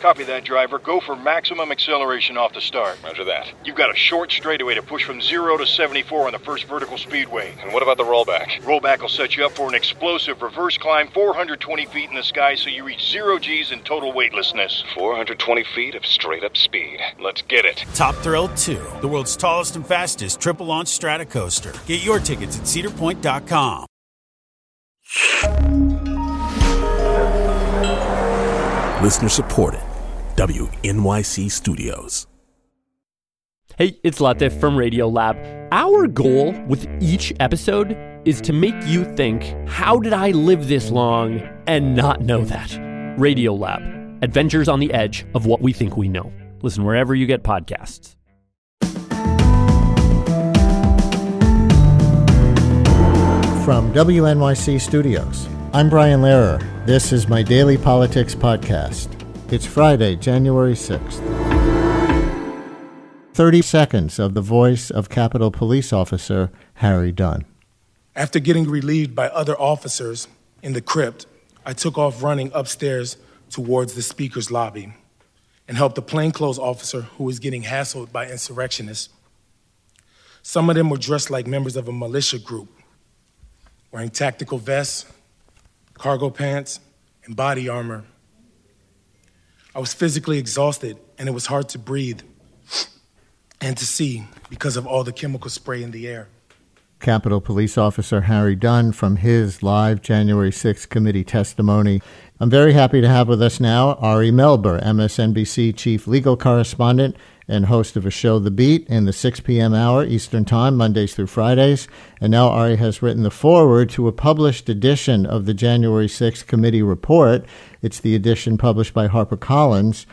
Copy that, driver. Go for maximum acceleration off the start. Roger that. You've got a short straightaway to push from 0 to 74 on the first vertical speedway. And what about the rollback? Rollback will set you up for an explosive reverse climb 420 feet in the sky so you reach 0 Gs in total weightlessness. 420 feet of straight-up speed. Let's get it. Top Thrill 2, the world's tallest and fastest triple-launch Stratacoaster. Get your tickets at CedarPoint.com. Listener supported, WNYC Studios. Hey, it's Latif from Radiolab. Our goal with each episode is to make you think, how did I live this long and not know that? Radiolab, adventures on the edge of what we think we know. Listen wherever you get podcasts. From WNYC Studios, I'm Brian Lehrer. This is my daily politics podcast. It's Friday, January 6th. 30 seconds of the voice of Capitol Police Officer Harry Dunn. After getting relieved by other officers in the crypt, I took off running upstairs towards the Speaker's lobby and helped a plainclothes officer who was getting hassled by insurrectionists. Some of them were dressed like members of a militia group, wearing tactical vests, cargo pants, and body armor. I was physically exhausted, and it was hard to breathe and to see because of all the chemical spray in the air. Capitol Police Officer Harry Dunn from his live January 6th committee testimony. I'm very happy to have with us now Ari Melber, MSNBC chief legal correspondent and host of a show, The Beat, in the 6 p.m. hour Eastern Time, Mondays through Fridays. And now Ari has written the foreword to a published edition of the January 6th committee report. It's the edition published by HarperCollins.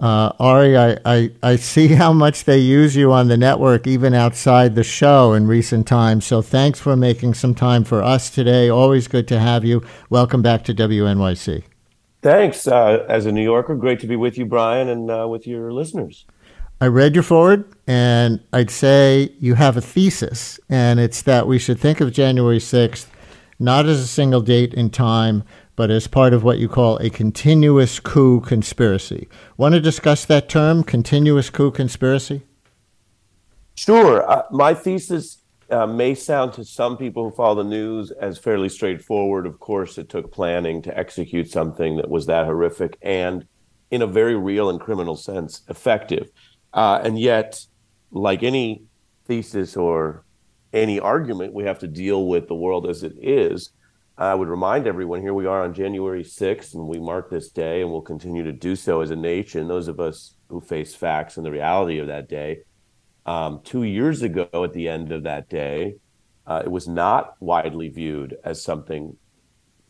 Ari, I see how much they use you on the network, even outside the show in recent times. So thanks for making some time for us today. Always good to have you. Welcome back to WNYC. Thanks. As a New Yorker, great to be with you, Brian, and with your listeners. I read your foreword, and I'd say you have a thesis, and it's that we should think of January 6th not as a single date in time, but as part of what you call a continuous coup conspiracy. Want to discuss that term, continuous coup conspiracy? Sure. My thesis may sound to some people who follow the news as fairly straightforward. Of course, it took planning to execute something that was that horrific and, in a very real and criminal sense, effective. And yet, like any thesis or any argument, we have to deal with the world as it is. I would remind everyone, here we are on January 6th, and we mark this day, and we'll continue to do so as a nation, those of us who face facts and the reality of that day. 2 years ago, at the end of that day, it was not widely viewed as something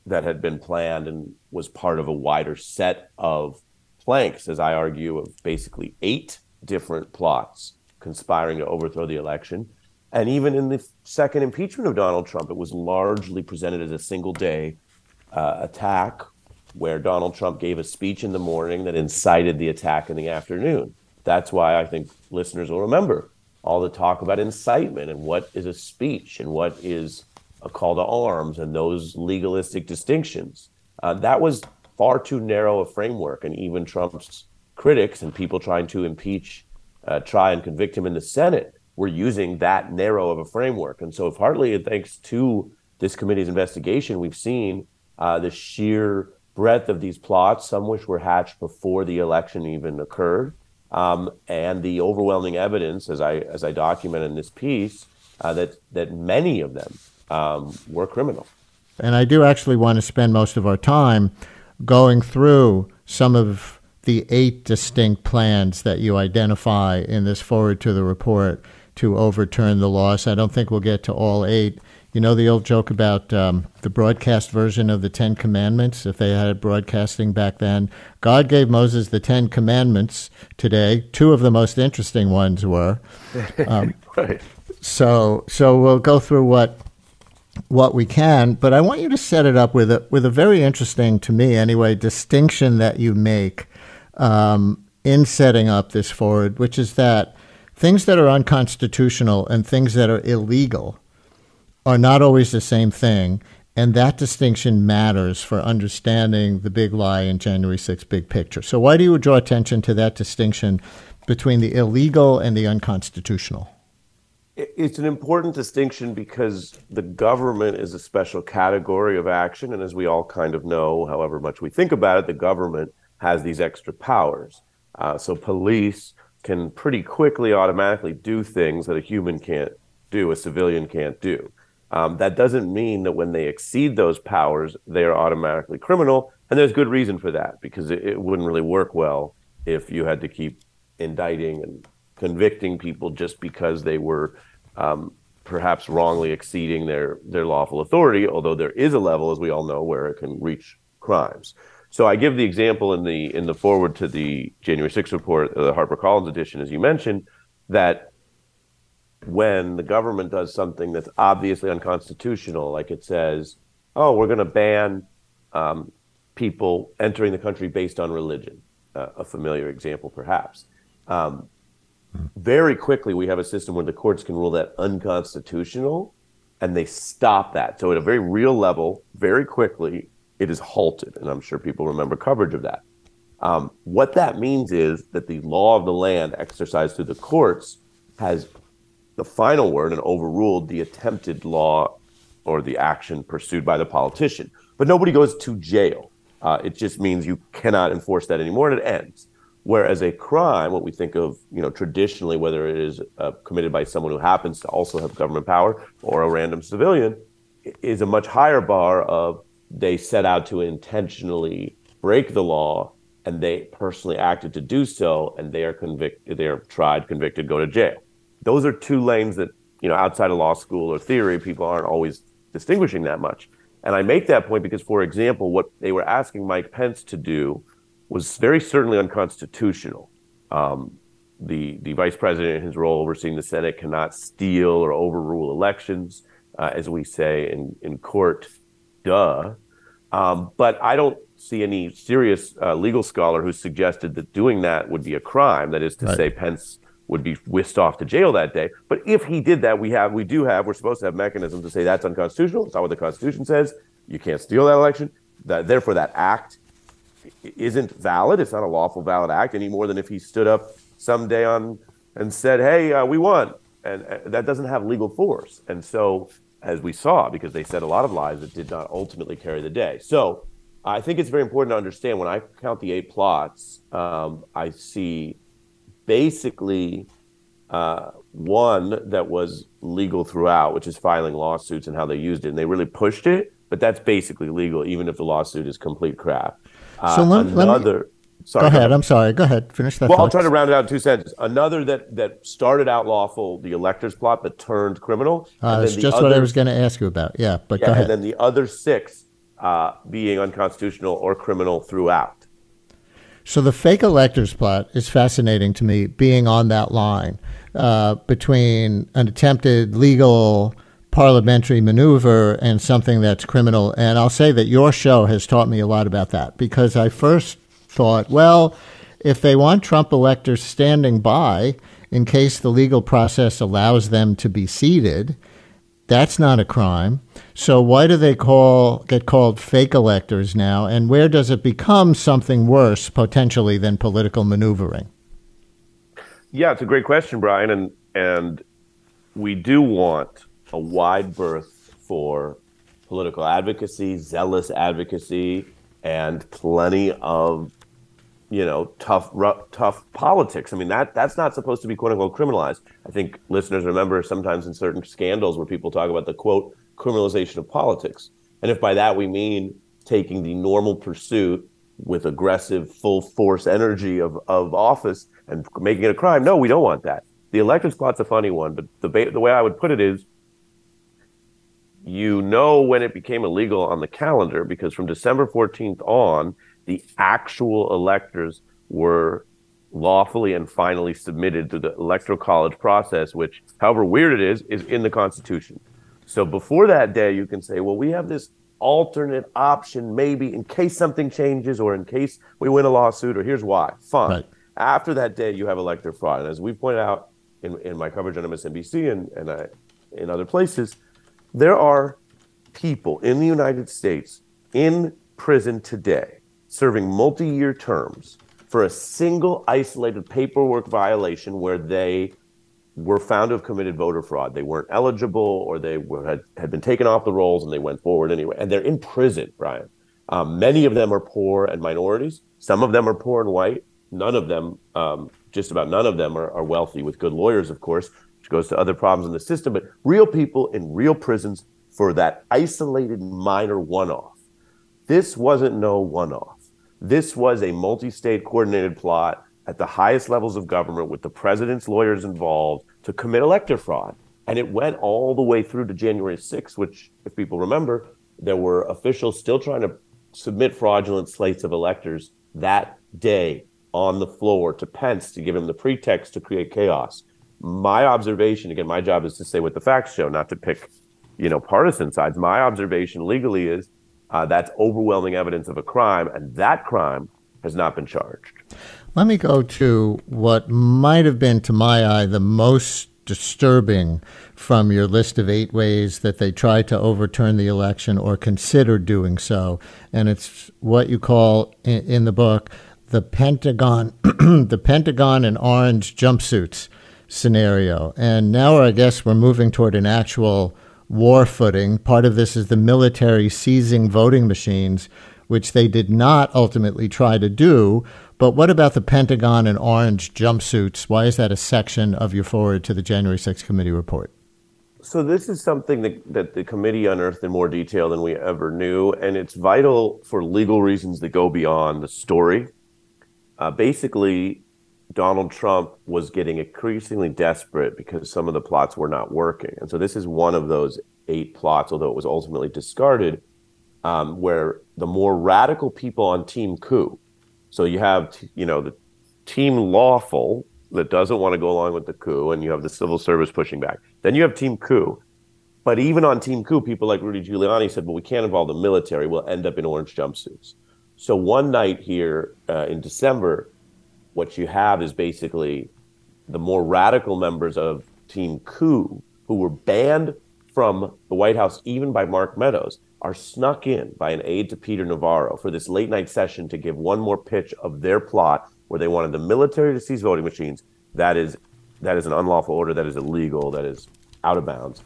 that had been planned and was part of a wider set of planks, as I argue, of basically 8 different plots conspiring to overthrow the election. And even in the second impeachment of Donald Trump, it was largely presented as a single-day attack where Donald Trump gave a speech in the morning that incited the attack in the afternoon. That's why I think listeners will remember all the talk about incitement and what is a speech and what is a call to arms and those legalistic distinctions. That was far too narrow a framework. And even Trump's critics and people trying to impeach, try and convict him in the Senate were using that narrow of a framework. And so partly thanks to this committee's investigation, we've seen the sheer breadth of these plots, some which were hatched before the election even occurred. And the overwhelming evidence, as I document in this piece, that many of them were criminal. And I do actually want to spend most of our time going through some of the 8 distinct plans that you identify in this forward to the report to overturn the loss. I don't think we'll get to all 8. You know the old joke about the broadcast version of the Ten Commandments, if they had broadcasting back then? God gave Moses the Ten Commandments today. 2 of the most interesting ones were. Right. So we'll go through what we can, but I want you to set it up with a very interesting, to me anyway, distinction that you make in setting up this forward, which is that things that are unconstitutional and things that are illegal are not always the same thing, and that distinction matters for understanding the big lie in January 6th big picture. So why do you draw attention to that distinction between the illegal and the unconstitutional? It's an important distinction because the government is a special category of action, and as we all kind of know, however much we think about it, the government has these extra powers. So police can pretty quickly automatically do things that a human can't do, a civilian can't do. That doesn't mean that when they exceed those powers, they are automatically criminal. And there's good reason for that, because it wouldn't really work well if you had to keep indicting and convicting people just because they were perhaps wrongly exceeding their lawful authority, although there is a level, as we all know, where it can reach crimes. So I give the example in the forward to the January 6th report, the HarperCollins edition, as you mentioned, that when the government does something that's obviously unconstitutional, like it says, oh, we're going to ban people entering the country based on religion, a familiar example perhaps. Very quickly, we have a system where the courts can rule that unconstitutional, and they stop that. So at a very real level, very quickly, it is halted, and I'm sure people remember coverage of that. What that means is that the law of the land exercised through the courts has the final word and overruled the attempted law or the action pursued by the politician. But nobody goes to jail. It just means you cannot enforce that anymore, and it ends. Whereas a crime, what we think of, traditionally, whether it is committed by someone who happens to also have government power or a random civilian, is a much higher bar of they set out to intentionally break the law, and they personally acted to do so, and they are convicted, they are tried, convicted, go to jail. Those are two lanes that, outside of law school or theory, people aren't always distinguishing that much. And I make that point because, for example, what they were asking Mike Pence to do was very certainly unconstitutional. The vice president in his role overseeing the Senate cannot steal or overrule elections, as we say in court, duh. But I don't see any serious legal scholar who suggested that doing that would be a crime. That is to say, Pence would be whisked off to jail that day. But if he did that, we're supposed to have mechanisms to say that's unconstitutional. It's not what the Constitution says. You can't steal that election. Therefore, that act isn't valid. It's not a lawful valid act any more than if he stood up someday and said, hey, we won. And that doesn't have legal force. And so, as we saw, because they said a lot of lies that did not ultimately carry the day. So I think it's very important to understand when I count the 8 plots, I see basically one that was legal throughout, which is filing lawsuits and how they used it. And they really pushed it, but that's basically legal, even if the lawsuit is complete crap. So Go ahead. Finish that. Well, I'll try to round it out in 2 sentences. Another that started out lawful, the electors plot, but turned criminal. That's just what I was going to ask you about. Yeah, but go ahead. And then the other 6 being unconstitutional or criminal throughout. So the fake electors plot is fascinating to me, being on that line between an attempted legal parliamentary maneuver and something that's criminal. And I'll say that your show has taught me a lot about that, because I first thought, well, if they want Trump electors standing by in case the legal process allows them to be seated, that's not a crime. So why do they get called fake electors now? And where does it become something worse potentially than political maneuvering? Yeah, it's a great question, Brian. And we do want a wide berth for political advocacy, zealous advocacy, and plenty of, tough politics. I mean, that's not supposed to be, quote unquote, criminalized. I think listeners remember sometimes in certain scandals where people talk about the, quote, criminalization of politics. And if by that we mean taking the normal pursuit with aggressive, full force energy of office and making it a crime, no, we don't want that. The electors plot's a funny one, but the way I would put it is, when it became illegal on the calendar, because from December 14th on, the actual electors were lawfully and finally submitted to the Electoral College process, which, however weird it is in the Constitution. So before that day, you can say, well, we have this alternate option, maybe in case something changes or in case we win a lawsuit, or here's why. Fine. Right. After that day, you have elector fraud. And as we pointed out in my coverage on MSNBC and in other places, There are people in the United States in prison today serving multi-year terms for a single isolated paperwork violation where they were found to have committed voter fraud. They weren't eligible, or they were, had been taken off the rolls and they went forward anyway. And they're in prison, Brian. Many of them are poor and minorities. Some of them are poor and white. None of them, just about none of them are wealthy, with good lawyers, of course, which goes to other problems in the system. But real people in real prisons for that isolated minor one-off. This wasn't no one-off. This was a multi-state coordinated plot at the highest levels of government with the president's lawyers involved to commit elector fraud. And it went all the way through to January 6th, which, if people remember, there were officials still trying to submit fraudulent slates of electors that day on the floor to Pence to give him the pretext to create chaos. My observation, again, my job is to say what the facts show, not to pick, you know, partisan sides. My observation legally is that's overwhelming evidence of a crime, and that crime has not been charged. Let me go to what might have been, to my eye, the most disturbing from your list of 8 ways that they tried to overturn the election or consider doing so. And it's what you call in the book the Pentagon, the Pentagon in orange jumpsuits scenario. And now I guess we're moving toward an actual war footing. Part of this is the military seizing voting machines, which they did not ultimately try to do. But what about the Pentagon and orange jumpsuits? Why is that a section of your forward to the January 6th committee report? So this is something that the committee unearthed in more detail than we ever knew, and it's vital for legal reasons that go beyond the story. Basically, Donald Trump was getting increasingly desperate because some of the plots were not working. And so this is one of those 8 plots, although it was ultimately discarded, where the more radical people on Team Coup, so you have, you know, the Team Lawful that doesn't want to go along with the coup, and you have the civil service pushing back. Then you have Team Coup. But even on Team Coup, people like Rudy Giuliani said, well, we can't involve the military. We'll end up in orange jumpsuits. So one night here in December, what you have is basically the more radical members of Team Coup, who were banned from the White House even by Mark Meadows, are snuck in by an aide to Peter Navarro for this late night session to give one more pitch of their plot where they wanted the military to seize voting machines. That is an unlawful order, that is illegal, that is out of bounds.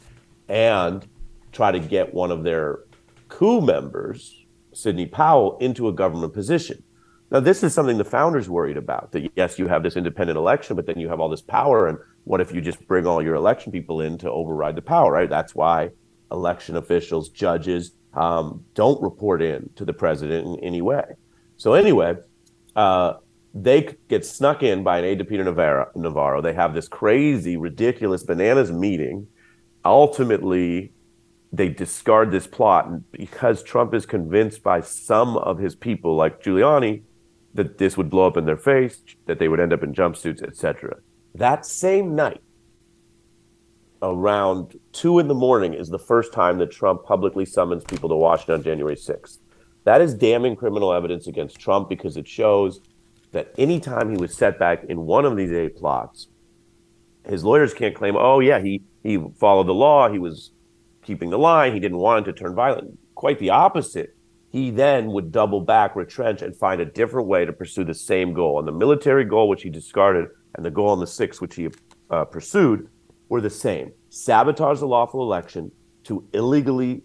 And try to get one of their coup members, Sidney Powell, into a government position. Now, this is something the founders worried about, that yes, you have this independent election, but then you have all this power, and what if you just bring all your election people in to override the power, right? That's why election officials, judges, don't report in to the president in any way. So anyway, they get snuck in by an aide to Peter Navarro. They have this crazy, ridiculous, bananas meeting. Ultimately, they discard this plot, and because Trump is convinced by some of his people, like Giuliani, that this would blow up in their face, that they would end up in jumpsuits, etc. That same night, around 2 a.m. is the first time that Trump publicly summons people to Washington on January 6th. That is damning criminal evidence against Trump, because it shows that any time he was set back in one of these 8 plots, his lawyers can't claim, oh, yeah, he followed the law, he was keeping the line, he didn't want it to turn violent. Quite the opposite. He then would double back, retrench, and find a different way to pursue the same goal. And the military goal, which he discarded, and the goal on the 6th, which he pursued, were the same. Sabotage the lawful election to illegally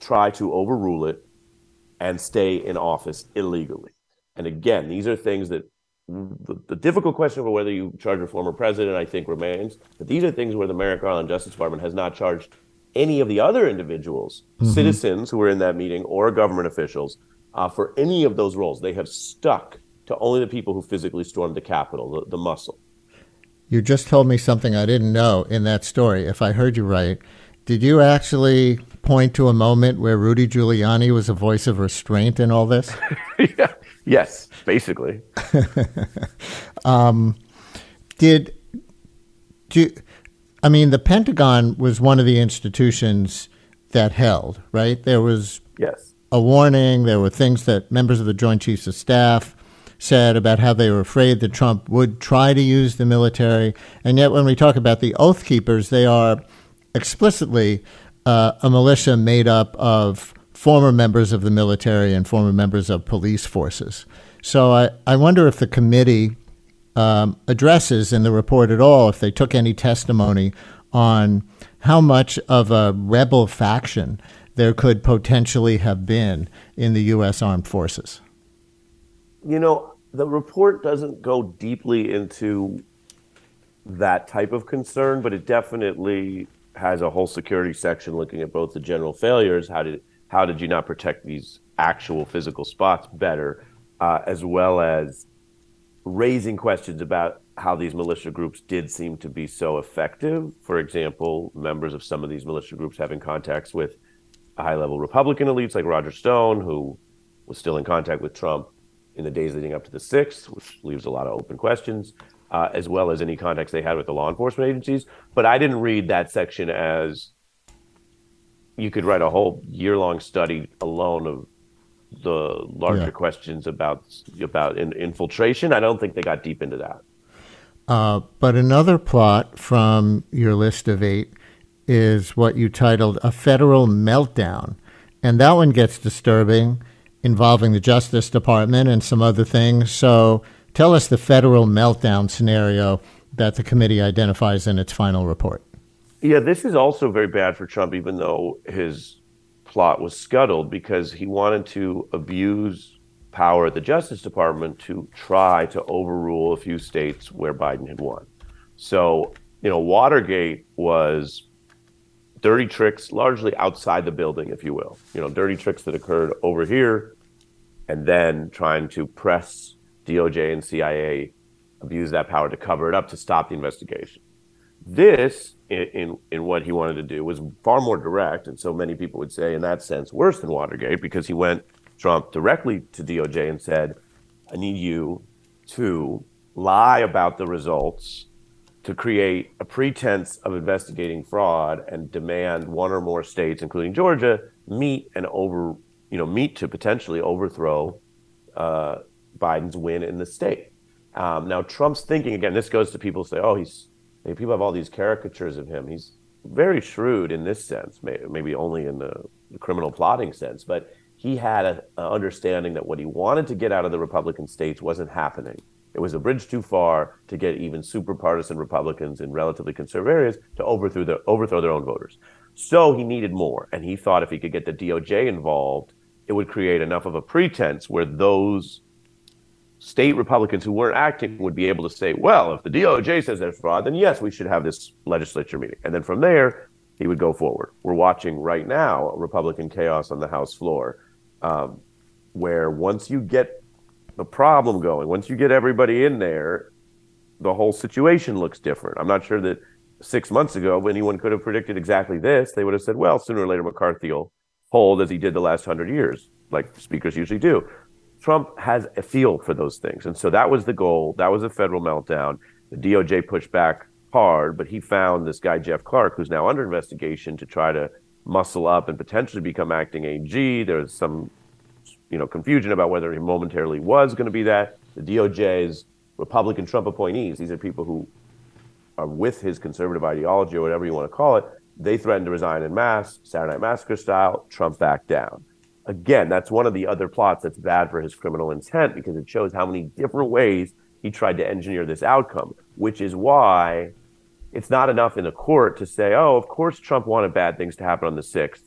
try to overrule it and stay in office illegally. And again, these are things that the difficult question over whether you charge a former president, I think, remains. But these are things where the Merrick Garland Justice Department has not charged any of the other individuals, citizens who were in that meeting, or government officials, for any of those roles. They have stuck to only the people who physically stormed the Capitol, the muscle. You just told me something I didn't know in that story, if I heard you right. Did you actually point to a moment where Rudy Giuliani was a voice of restraint in all this? Yeah. Yes, basically. The Pentagon was one of the institutions that held, right? There was a warning. There were things that members of the Joint Chiefs of Staff said about how they were afraid that Trump would try to use the military. And yet when we talk about the Oath Keepers, they are explicitly a militia made up of former members of the military and former members of police forces. So I wonder if the committee addresses in the report at all, if they took any testimony on how much of a rebel faction there could potentially have been in the U.S. Armed Forces. You know, the report doesn't go deeply into that type of concern, but it definitely has a whole security section looking at both the general failures, how did you not protect these actual physical spots better, as well as raising questions about how these militia groups did seem to be so effective. For example, members of some of these militia groups having contacts with high-level Republican elites like Roger Stone, who was still in contact with Trump in the days leading up to the 6th, which leaves a lot of open questions, as well as any contacts they had with the law enforcement agencies. But I didn't read that section as you could write a whole year-long study alone of the larger questions about infiltration. I don't think they got deep into that. But another plot from your list of 8 is what you titled A Federal Meltdown. And that one gets disturbing, involving the Justice Department and some other things. So tell us the federal meltdown scenario that the committee identifies in its final report. Yeah, this is also very bad for Trump, even though his plot was scuttled, because he wanted to abuse power at the Justice Department to try to overrule a few states where Biden had won. So, you know, Watergate was dirty tricks largely outside the building, if you will. You know, dirty tricks that occurred over here, and then trying to press DOJ and CIA, abuse that power to cover it up, to stop the investigation. This, in what he wanted to do, was far more direct, and so many people would say, in that sense, worse than Watergate, because he went, Trump, directly to DOJ and said, I need you to lie about the results to create a pretense of investigating fraud and demand one or more states, including Georgia, meet to potentially overthrow Biden's win in the state. Now, Trump's thinking, again, this goes to people who say, people have all these caricatures of him. He's very shrewd in this sense, maybe only in the criminal plotting sense, but he had an understanding that what he wanted to get out of the Republican states wasn't happening. It was a bridge too far to get even super partisan Republicans in relatively conservative areas to overthrow their own voters. So he needed more. And he thought if he could get the DOJ involved, it would create enough of a pretense where those state Republicans who weren't acting would be able to say, well, if the DOJ says there's fraud, then yes, we should have this legislature meeting. And then from there, he would go forward. We're watching right now Republican chaos on the House floor, where once you get the problem going, once you get everybody in there, the whole situation looks different. I'm not sure that 6 months ago anyone could have predicted exactly this. They would have said, well, sooner or later McCarthy will hold, as he did the last 100 years, like speakers usually do. Trump has a feel for those things. And so that was the goal. That was a federal meltdown. The DOJ pushed back hard, but he found this guy, Jeff Clark, who's now under investigation, to try to muscle up and potentially become acting AG. There's some confusion about whether he momentarily was going to be that. The DOJ's Republican Trump appointees, these are people who are with his conservative ideology or whatever you want to call it, they threatened to resign en masse, Saturday Night Massacre style. Trump backed down. Again, that's one of the other plots that's bad for his criminal intent, because it shows how many different ways he tried to engineer this outcome, which is why it's not enough in the court to say, oh, of course Trump wanted bad things to happen on the 6th.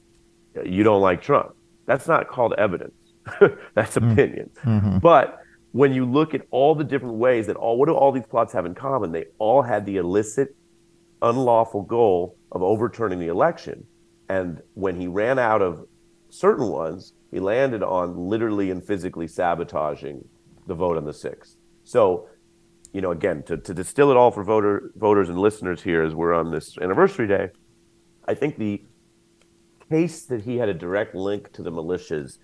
You don't like Trump. That's not called evidence. That's opinion. Mm-hmm. But when you look at all the different ways that what do all these plots have in common? They all had the illicit, unlawful goal of overturning the election. And when he ran out of certain ones, he landed on literally and physically sabotaging the vote on the 6th. So, again, to distill it all for voters and listeners here as we're on this anniversary day, I think the case that he had a direct link to the militias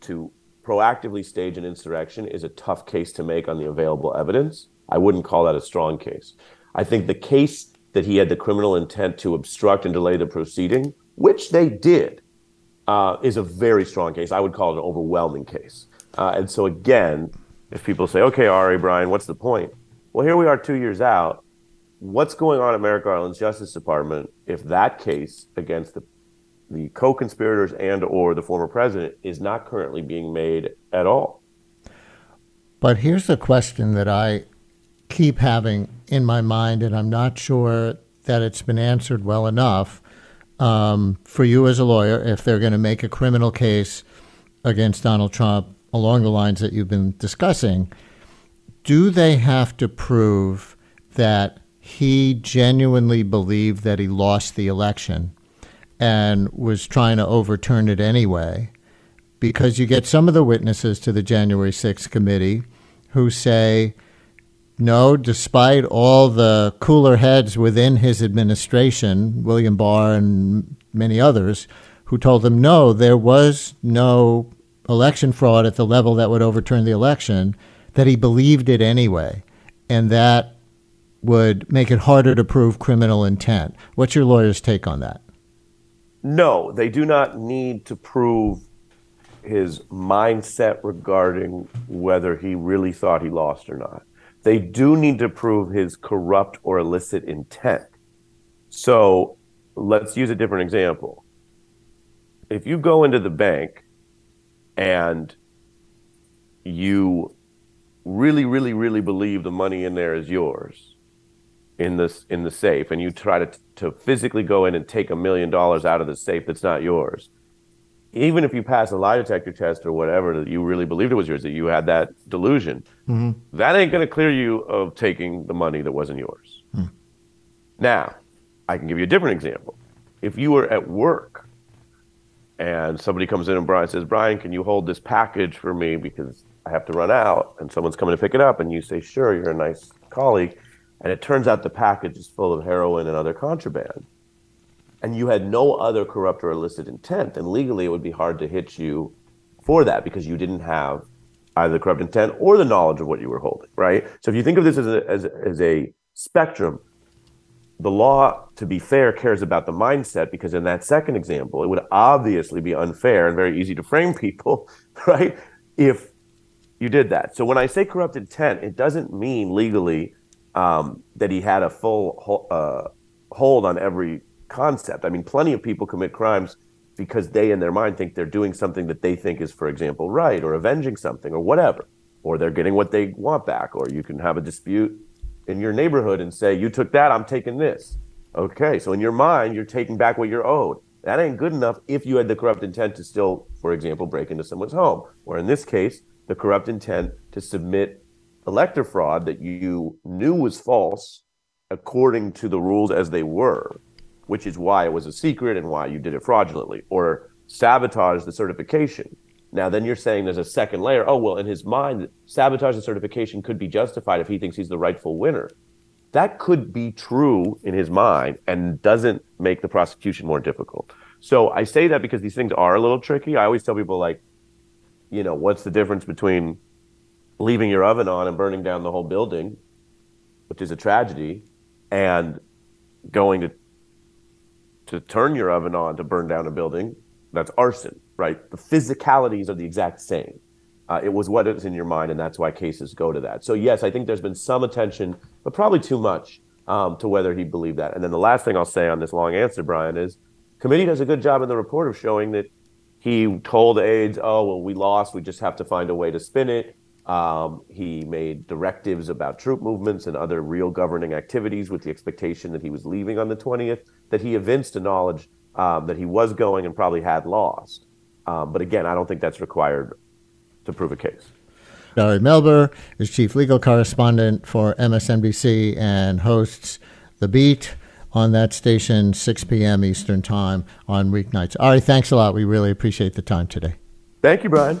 to proactively stage an insurrection is a tough case to make on the available evidence. I wouldn't call that a strong case. I think the case that he had the criminal intent to obstruct and delay the proceeding, which they did, is a very strong case. I would call it an overwhelming case. And so again, if people say, okay, Ari, Brian, what's the point? Well, here we are 2 years out, what's going on at Merrick Garland's Justice Department if that case against the co-conspirators and or the former president is not currently being made at all? But here's the question that I keep having in my mind, and I'm not sure that it's been answered well enough for you as a lawyer, if they're going to make a criminal case against Donald Trump along the lines that you've been discussing. Do they have to prove that he genuinely believed that he lost the election and was trying to overturn it anyway? Because you get some of the witnesses to the January 6th committee who say, no, despite all the cooler heads within his administration, William Barr and many others, who told them, no, there was no election fraud at the level that would overturn the election, that he believed it anyway, and that would make it harder to prove criminal intent. What's your lawyer's take on that? No, they do not need to prove his mindset regarding whether he really thought he lost or not. They do need to prove his corrupt or illicit intent. So let's use a different example. If you go into the bank and you really believe the money in there is yours in the safe, and you try to physically go in and take $1 million out of the safe that's not yours, even if you pass a lie detector test or whatever, that you really believed it was yours, that you had that delusion, that ain't going to clear you of taking the money that wasn't yours. Now, I can give you a different example. If you were at work and somebody comes in and Brian says, Brian, can you hold this package for me because I have to run out, and someone's coming to pick it up, and you say, sure, you're a nice colleague, and it turns out the package is full of heroin and other contraband, and you had no other corrupt or illicit intent, then legally it would be hard to hit you for that because you didn't have either the corrupt intent or the knowledge of what you were holding, right? So if you think of this as a spectrum, the law, to be fair, cares about the mindset, because in that second example, it would obviously be unfair and very easy to frame people, right, if you did that. So when I say corrupt intent, it doesn't mean legally that he had a full hold on every concept. I mean, plenty of people commit crimes because they, in their mind, think they're doing something that they think is, for example, right, or avenging something or whatever, or they're getting what they want back, or you can have a dispute in your neighborhood and say, you took that, I'm taking this. Okay, so in your mind, you're taking back what you're owed. That ain't good enough if you had the corrupt intent to still, for example, break into someone's home, or in this case, the corrupt intent to submit elector fraud that you knew was false according to the rules as they were, which is why it was a secret and why you did it fraudulently, or sabotage the certification. Now, then you're saying there's a second layer. Oh, well, in his mind, sabotage the certification could be justified if he thinks he's the rightful winner. That could be true in his mind and doesn't make the prosecution more difficult. So I say that because these things are a little tricky. I always tell people, like, you know, what's the difference between leaving your oven on and burning down the whole building, which is a tragedy, and going to turn your oven on to burn down a building? That's arson, right? The physicalities are the exact same. It was what is in your mind, and that's why cases go to that. So yes, I think there's been some attention, but probably too much, to whether he believed that. And then the last thing I'll say on this long answer, Brian, is committee does a good job in the report of showing that he told aides, oh, well, we lost, we just have to find a way to spin it. He made directives about troop movements and other real governing activities with the expectation that he was leaving on the 20th, that he evinced a knowledge that he was going and probably had lost. But again, I don't think that's required to prove a case. Ari Melber is chief legal correspondent for MSNBC and hosts The Beat on that station, 6 p.m. Eastern Time on weeknights. Ari, thanks a lot. We really appreciate the time today. Thank you, Brian.